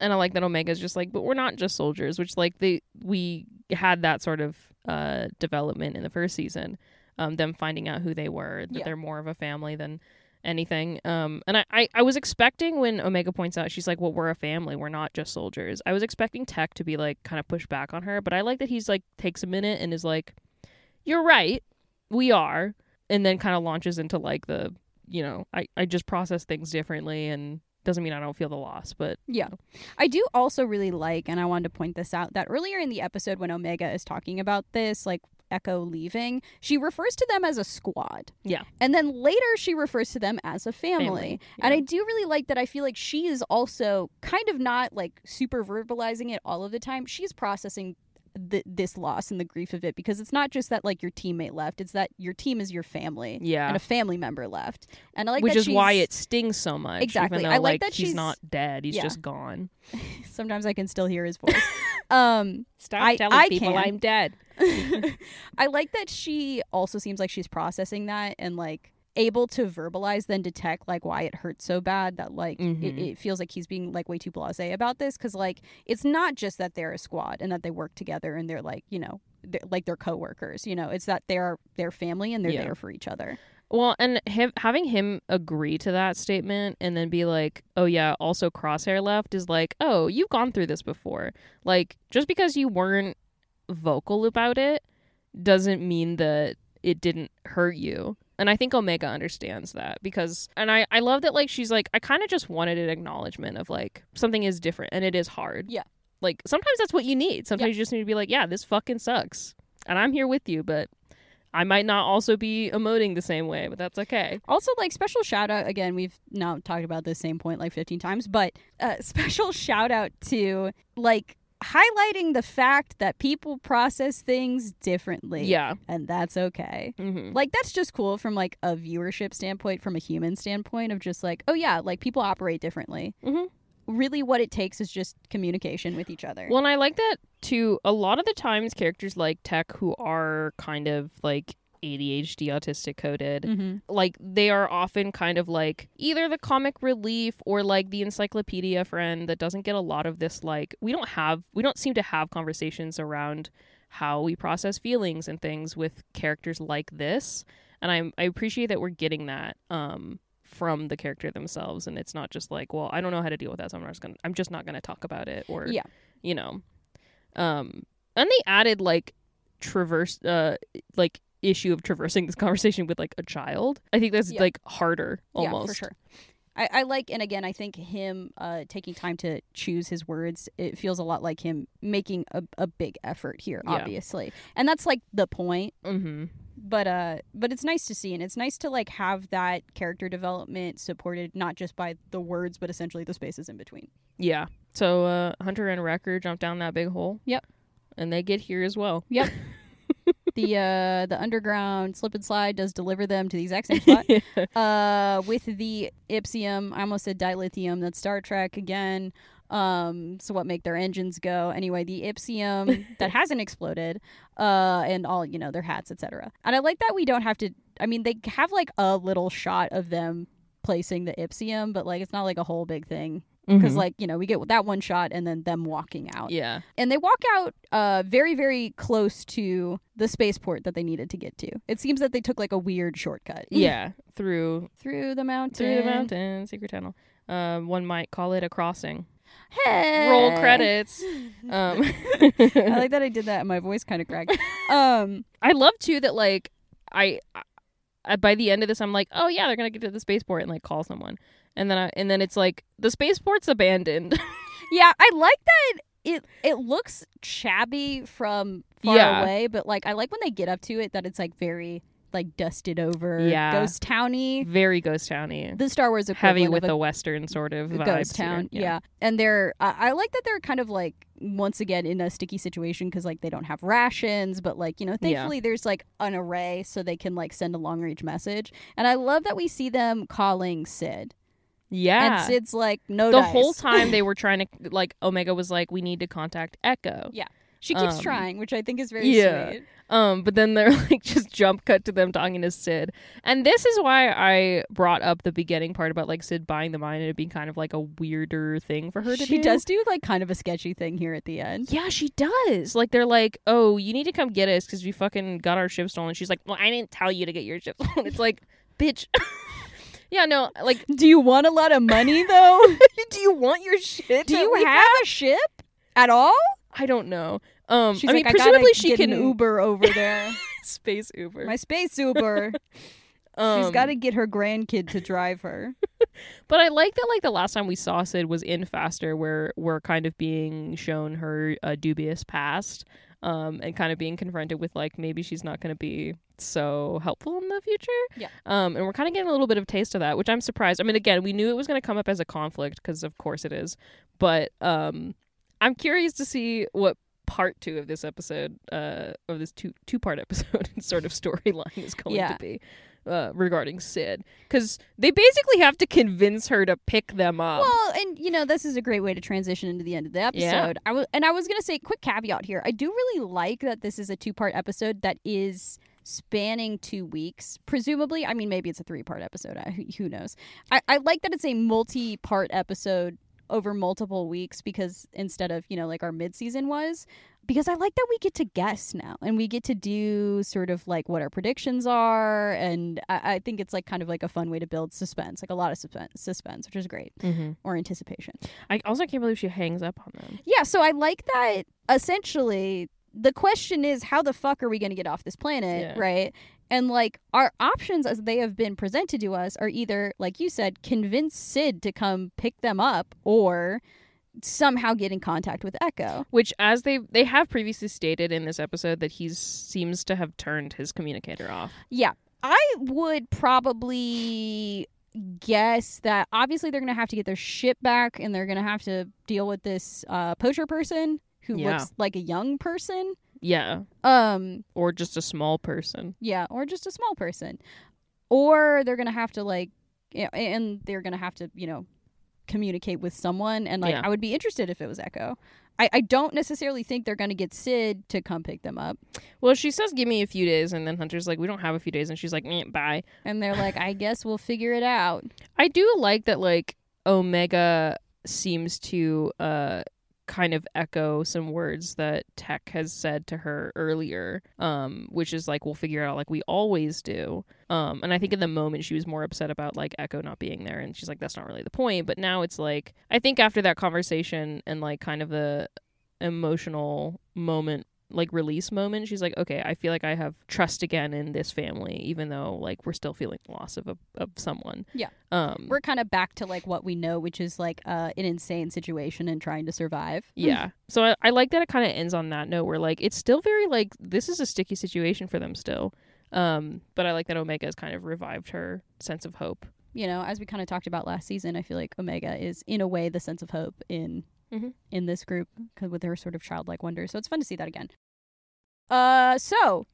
And I like that Omega's just like, but we're not just soldiers, which like they we had that sort of uh, development in the first season, um, them finding out who they were, that yeah. they're more of a family than anything. Um, and I, I, I was expecting when Omega points out, she's like, well, we're a family. We're not just soldiers. I was expecting Tech to be like kind of push back on her. But I like that he's like takes a minute and is like, you're right, we are. And then kind of launches into like the, you know, I, I just process things differently, and doesn't mean I don't feel the loss, but... Yeah. You know. I do also really like, and I wanted to point this out, that earlier in the episode when Omega is talking about this, like, Echo leaving, she refers to them as a squad. Yeah. And then later she refers to them as a family. family. Yeah. And I do really like that. I feel like she is also kind of not, like, super verbalizing it all of the time. She's processing Th- this loss and the grief of it, because it's not just that like your teammate left, it's that your team is your family, yeah, and a family member left, and I like which that is she's... why it stings so much. Exactly. Even though, I like, like that he's she's not dead, he's yeah. just gone. Sometimes I can still hear his voice. um stop I, telling I people can. I'm dead. I like that she also seems like she's processing that and like able to verbalize then detect like why it hurts so bad, that like mm-hmm. it, it feels like he's being like way too blasé about this, because like it's not just that they're a squad and that they work together and they're like, you know, they're, like they're coworkers, you know, it's that they're their family and they're yeah. there for each other. Well, and ha- having him agree to that statement and then be like, oh yeah, also Crosshair left, is like, oh, you've gone through this before, like just because you weren't vocal about it doesn't mean that it didn't hurt you. And I think Omega understands that, because, and I, I love that, like, she's like, I kind of just wanted an acknowledgement of, like, something is different and it is hard. Yeah. Like, sometimes that's what you need. Sometimes yeah. you just need to be like, yeah, this fucking sucks. And I'm here with you, but I might not also be emoting the same way, but that's okay. Also, like, special shout out, again, we've now talked about this same point like fifteen times, but uh, special shout out to, like, highlighting the fact that people process things differently, yeah, and that's okay. Mm-hmm. Like that's just cool from like a viewership standpoint, from a human standpoint, of just like, oh yeah, like people operate differently. Mm-hmm. Really what it takes is just communication with each other. Well, and I like that too. A lot of the times characters like Tech, who are kind of like A D H D autistic coded, mm-hmm. like they are often kind of like either the comic relief or like the encyclopedia friend that doesn't get a lot of this, like we don't have we don't seem to have conversations around how we process feelings and things with characters like this, and I'm, I appreciate that we're getting that um from the character themselves, and it's not just like, well, I don't know how to deal with that, so I'm just gonna I'm just not gonna talk about it, or yeah, you know, um and they added like traverse uh like issue of traversing this conversation with like a child. I think that's yeah. like harder almost. Yeah, for sure. I, I like, and again, I think him uh taking time to choose his words, it feels a lot like him making a, a big effort here, yeah. obviously, and that's like the point. Mm-hmm. But uh, but it's nice to see, and it's nice to like have that character development supported not just by the words, but essentially the spaces in between. Yeah. So uh, Hunter and Wrecker jump down that big hole. Yep. And they get here as well. Yep. The uh, the underground slip and slide does deliver them to the exact same spot. Uh, with the Ipsium, I almost said dilithium, that's Star Trek again. Um, so what make their engines go? Anyway, the Ipsium that hasn't exploded, uh, and all, you know, their hats, et cetera. And I like that we don't have to, I mean, they have like a little shot of them placing the Ipsium, but like it's not like a whole big thing. Because, mm-hmm. like, you know, we get that one shot and then them walking out. Yeah. And they walk out uh, very, very close to the spaceport that they needed to get to. It seems that they took, like, a weird shortcut. Yeah. Through. Through the mountain. Through the mountain. Secret tunnel. Um, one might call it a crossing. Hey! Roll credits. Um. I like that I did that. My voice kind of cracked. Um, I love, too, that, like, I, I, by the end of this, I'm like, oh, yeah, they're going to get to the spaceport and, like, call someone. And then I, and then it's like, the spaceport's abandoned. Yeah, I like that it it looks shabby from far yeah. away, but like I like when they get up to it that it's like very like dusted over, yeah, ghost towny, very ghost towny. The Star Wars equivalent, heavy with a, a western sort of vibe, ghost town, yeah. yeah. And they're, I, I like that they're kind of like once again in a sticky situation because like they don't have rations, but like, you know, thankfully yeah. there's like an array so they can like send a long range message. And I love that we see them calling Cid. Yeah. And Cid's like, no The dice. Whole time they were trying to, like, Omega was like, we need to contact Echo. Yeah. She keeps um, trying, which I think is very yeah. sweet. Um, but then they're like, just jump cut to them talking to Cid. And this is why I brought up the beginning part about like Cid buying the mine and it being kind of like a weirder thing for her to she do. She does do like kind of a sketchy thing here at the end. Yeah, she does. Like they're like, oh, you need to come get us because we fucking got our ship stolen. She's like, well, I didn't tell you to get your ship stolen. It's like, bitch. Yeah, no, like, do you want a lot of money, though? Do you want your ship? Do you have, have a ship at all? I don't know. Um, She's I mean, like, presumably I she can Uber over there. Space Uber. My space Uber. um, She's got to get her grandkid to drive her. But I like that, like, the last time we saw Cid was in Faster, where we're kind of being shown her uh, dubious past. Um, and kind of being confronted with, like, maybe she's not going to be so helpful in the future. Yeah. Um, and we're kind of getting a little bit of taste of that, which I'm surprised. I mean, again, we knew it was going to come up as a conflict because, of course, it is. But um, I'm curious to see what part two of this episode, uh, of this two, two-part episode sort of storyline is going yeah. to be. Uh, regarding Cid, because they basically have to convince her to pick them up. Well, and you know, this is a great way to transition into the end of the episode. Yeah. I w- and I was going to say, quick caveat here, I do really like that this is a two-part episode that is spanning two weeks, presumably. I mean, maybe it's a three-part episode. I, who knows? I, I like that it's a multi-part episode over multiple weeks because instead of, you know, like our mid-season was. Because I like that we get to guess now and we get to do sort of like what our predictions are. And I, I think it's like kind of like a fun way to build suspense, like a lot of suspense, suspense which is great. Mm-hmm. Or anticipation. I also can't believe she hangs up on them. Yeah. So I like that essentially the question is how the fuck are we going to get off this planet? Yeah. Right. And like our options as they have been presented to us are either, like you said, convince Cid to come pick them up or somehow get in contact with Echo, which as they they have previously stated in this episode that he seems to have turned his communicator off. Yeah, I would probably guess that obviously they're gonna have to get their ship back and they're gonna have to deal with this uh poacher person who yeah. looks like a young person. Yeah. Um. Or just a small person. Yeah, or just a small person. Or they're gonna have to like, you know, and they're gonna have to, you know, communicate with someone, and like yeah. I would be interested if it was Echo. I, I don't necessarily think they're going to get Cid to come pick them up. Well, she says, give me a few days, and then Hunter's like, we don't have a few days, and she's like, eh, bye. And they're like, I guess we'll figure it out. I do like that, like, Omega seems to uh kind of echo some words that Tech has said to her earlier, um which is like, we'll figure it out like we always do. Um and I think in the moment she was more upset about like Echo not being there, and she's like, that's not really the point. But now it's like, I think after that conversation and like kind of the emotional moment, like release moment, she's like, okay, I feel like I have trust again in this family, even though like we're still feeling the loss of a, of someone. Yeah. Um we're kind of back to like what we know, which is like uh an insane situation and trying to survive. Yeah. So I, I like that it kind of ends on that note where like it's still very like this is a sticky situation for them still. Um but I like that Omega has kind of revived her sense of hope. You know, as we kind of talked about last season, I feel like Omega is in a way the sense of hope in mm-hmm. in this group with her sort of childlike wonder. So it's fun to see that again. Uh, so,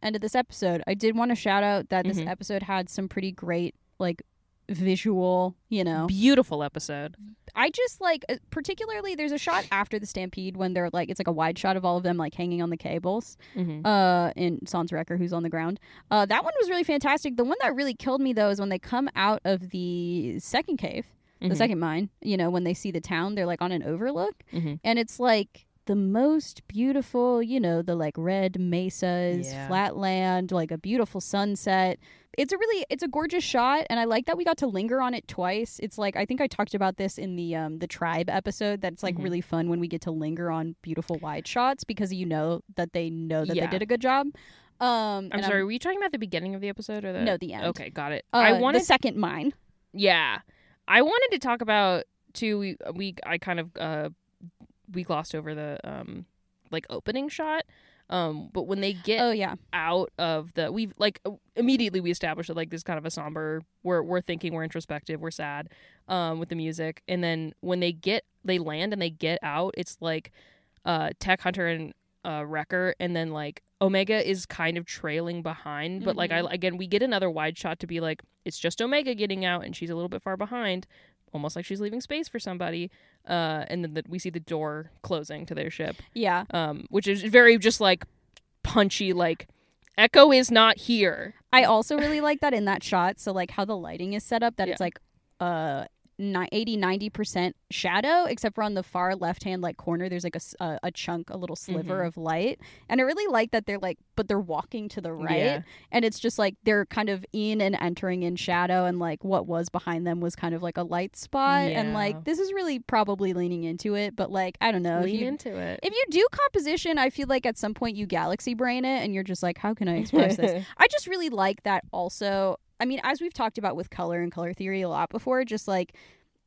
end of this episode. I did want to shout out that mm-hmm. this episode had some pretty great, like, visual, you know. Beautiful episode. I just, like, particularly there's a shot after the stampede when they're, like, it's, like, a wide shot of all of them, like, hanging on the cables. Mm-hmm. Uh, and Sans Wrecker, who's on the ground. Uh, that one was really fantastic. The one that really killed me, though, is when they come out of the second cave, mm-hmm. the second mine, you know, when they see the town, they're, like, on an overlook. Mm-hmm. And it's, like... the most beautiful, you know, the like red mesas, yeah. flatland, like a beautiful sunset. It's a really, it's a gorgeous shot, and I like that we got to linger on it twice. It's like, I think I talked about this in the um, the tribe episode, that it's like mm-hmm. really fun when we get to linger on beautiful wide shots because you know that they know that yeah. they did a good job. Um, I'm sorry, I'm, were you talking about the beginning of the episode or the? No, the end. Okay, got it. Uh, I wanted the second mine. Yeah, I wanted to talk about too. We, we I kind of. Uh, we glossed over the um like opening shot. Um, but when they get oh, yeah. out of the, we've like immediately we established that like this kind of a somber, we're we're thinking, we're introspective, we're sad, um, with the music. And then when they get, they land and they get out, it's like, uh, Tech, Hunter, and uh, Wrecker, and then like Omega is kind of trailing behind. Mm-hmm. But like I again, we get another wide shot to be like it's just Omega getting out, and she's a little bit far behind, almost like she's leaving space for somebody. Uh, and then the, we see the door closing to their ship. Yeah. Um, which is very just like punchy, like Echo is not here. I also really like that in that shot. So like how the lighting is set up, that yeah. it's like uh eighty ninety percent shadow, except for on the far left hand like corner there's like a, a, a chunk, a little sliver mm-hmm. of light. And I really like that they're like, but they're walking to the right, yeah. and it's just like they're kind of in and entering in shadow, and like what was behind them was kind of like a light spot. Yeah. And like this is really probably leaning into it, but like I don't know, lean you, into it. If you do composition, I feel like at some point you galaxy brain it and you're just like, how can I express this? I just really like that. Also, I mean, as we've talked about with color and color theory a lot before, just like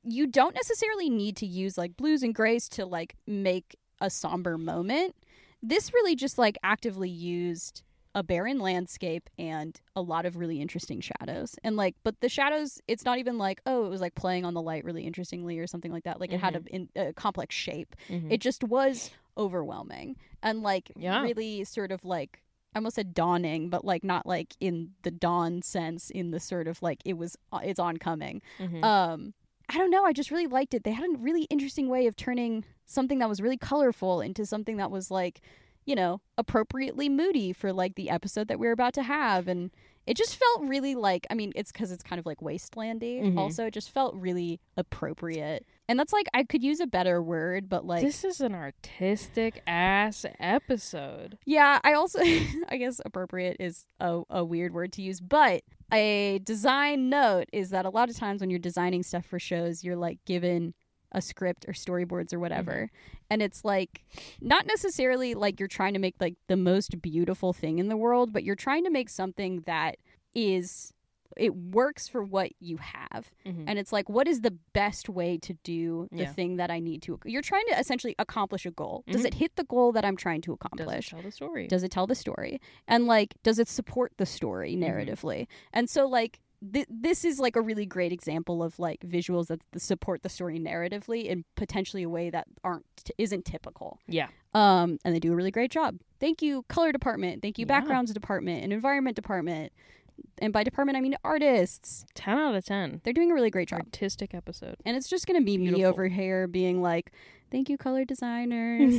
you don't necessarily need to use like blues and grays to like make a somber moment. This really just like actively used a barren landscape and a lot of really interesting shadows. And like, but the shadows, it's not even like, oh, it was like playing on the light really interestingly or something like that. Like mm-hmm. it had a, in, a complex shape. Mm-hmm. It just was overwhelming and like yeah. really sort of like, I almost said dawning, but like not like in the dawn sense, in the sort of like it was, it's oncoming. Mm-hmm. Um, I don't know. I just really liked it. They had a really interesting way of turning something that was really colorful into something that was like, you know, appropriately moody for like the episode that we were about to have. And it just felt really like, I mean, it's because it's kind of like wastelandy. Mm-hmm. Also, it just felt really appropriate. And that's like, I could use a better word, but like... This is an artistic-ass episode. Yeah, I also... I guess appropriate is a, a weird word to use, but a design note is that a lot of times when you're designing stuff for shows, you're like given a script or storyboards or whatever. Mm-hmm. And it's like, not necessarily like you're trying to make like the most beautiful thing in the world, but you're trying to make something that is... it works for what you have. Mm-hmm. And it's like, what is the best way to do the yeah. thing that I need to... You're trying to essentially accomplish a goal. Mm-hmm. Does it hit the goal that I'm trying to accomplish? Does it tell the story? Does it tell the story? And like, does it support the story narratively? Mm-hmm. And so like, th- this is like a really great example of like visuals that support the story narratively in potentially a way that aren't t- isn't typical. Yeah. Um, and they do a really great job. Thank you, color department. Thank you, yeah. backgrounds department and environment department. And by department, I mean artists. ten out of ten. They're doing a really great job. Artistic episode. And it's just going to be Beautiful. Me over here being like, thank you, color designers.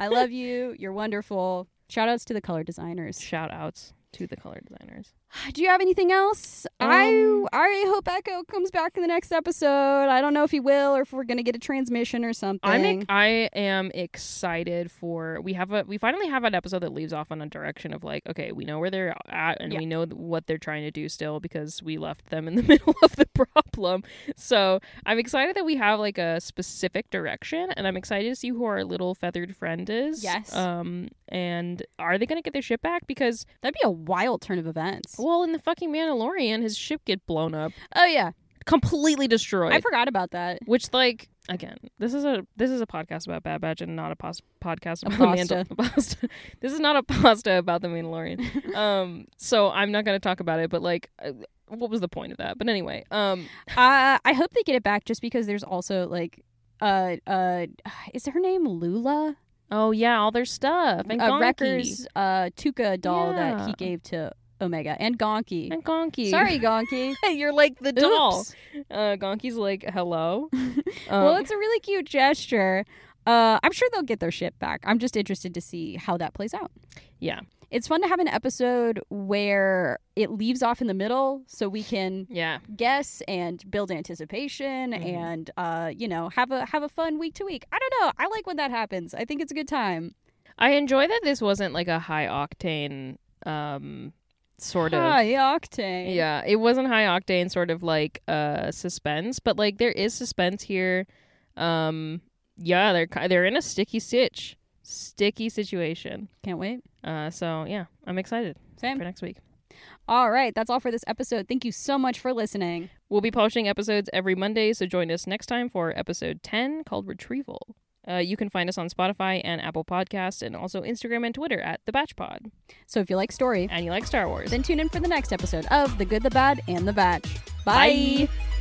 I love you. You're wonderful. Shout outs to the color designers. Shout outs to the color designers. Do you have anything else? Um, I I hope Echo comes back in the next episode. I don't know if he will or if we're going to get a transmission or something. I'm, I am excited for... We have a we finally have an episode that leaves off on a direction of like, okay, we know where they're at and yeah. we know what they're trying to do still because we left them in the middle of the problem. So I'm excited that we have like a specific direction, and I'm excited to see who our little feathered friend is. Yes. Um, and are they going to get their ship back? Because that'd be a wild turn of events. Well, in the fucking Mandalorian, his ship get blown up. Oh yeah, completely destroyed. I forgot about that. Which, like, again, this is a this is a podcast about Bad Batch and not a pos- podcast about the Mandalorian. This is not a pasta about the Mandalorian. um, so I'm not going to talk about it. But like, what was the point of that? But anyway, um, uh, I hope they get it back. Just because there's also like, uh, uh, is her name Lula? Oh yeah, all their stuff and uh, Wrecker's uh, Tuca doll yeah. that he gave to Omega and Gonky. And Gonky. Sorry, Gonky. You're like the doll. Uh, Gonky's like, hello. um, well, it's a really cute gesture. Uh, I'm sure they'll get their ship back. I'm just interested to see how that plays out. Yeah. It's fun to have an episode where it leaves off in the middle so we can yeah. guess and build anticipation mm-hmm. and, uh, you know, have a have a fun week to week. I don't know. I like when that happens. I think it's a good time. I enjoy that this wasn't like a high octane um sort of high octane yeah it wasn't high octane sort of like uh suspense, but like there is suspense here. um yeah they're they're in a sticky sitch sticky situation. Can't wait. Uh so yeah, I'm excited. Same. For next week. All right, that's all for this episode. Thank you so much for listening. We'll be publishing episodes every Monday, so join us next time for episode ten, called Retrieval. Uh, you can find us on Spotify and Apple Podcasts, and also Instagram and Twitter at thebatchpod. So if you like story and you like Star Wars, then tune in for the next episode of The Good, The Bad, and The Batch. Bye! Bye.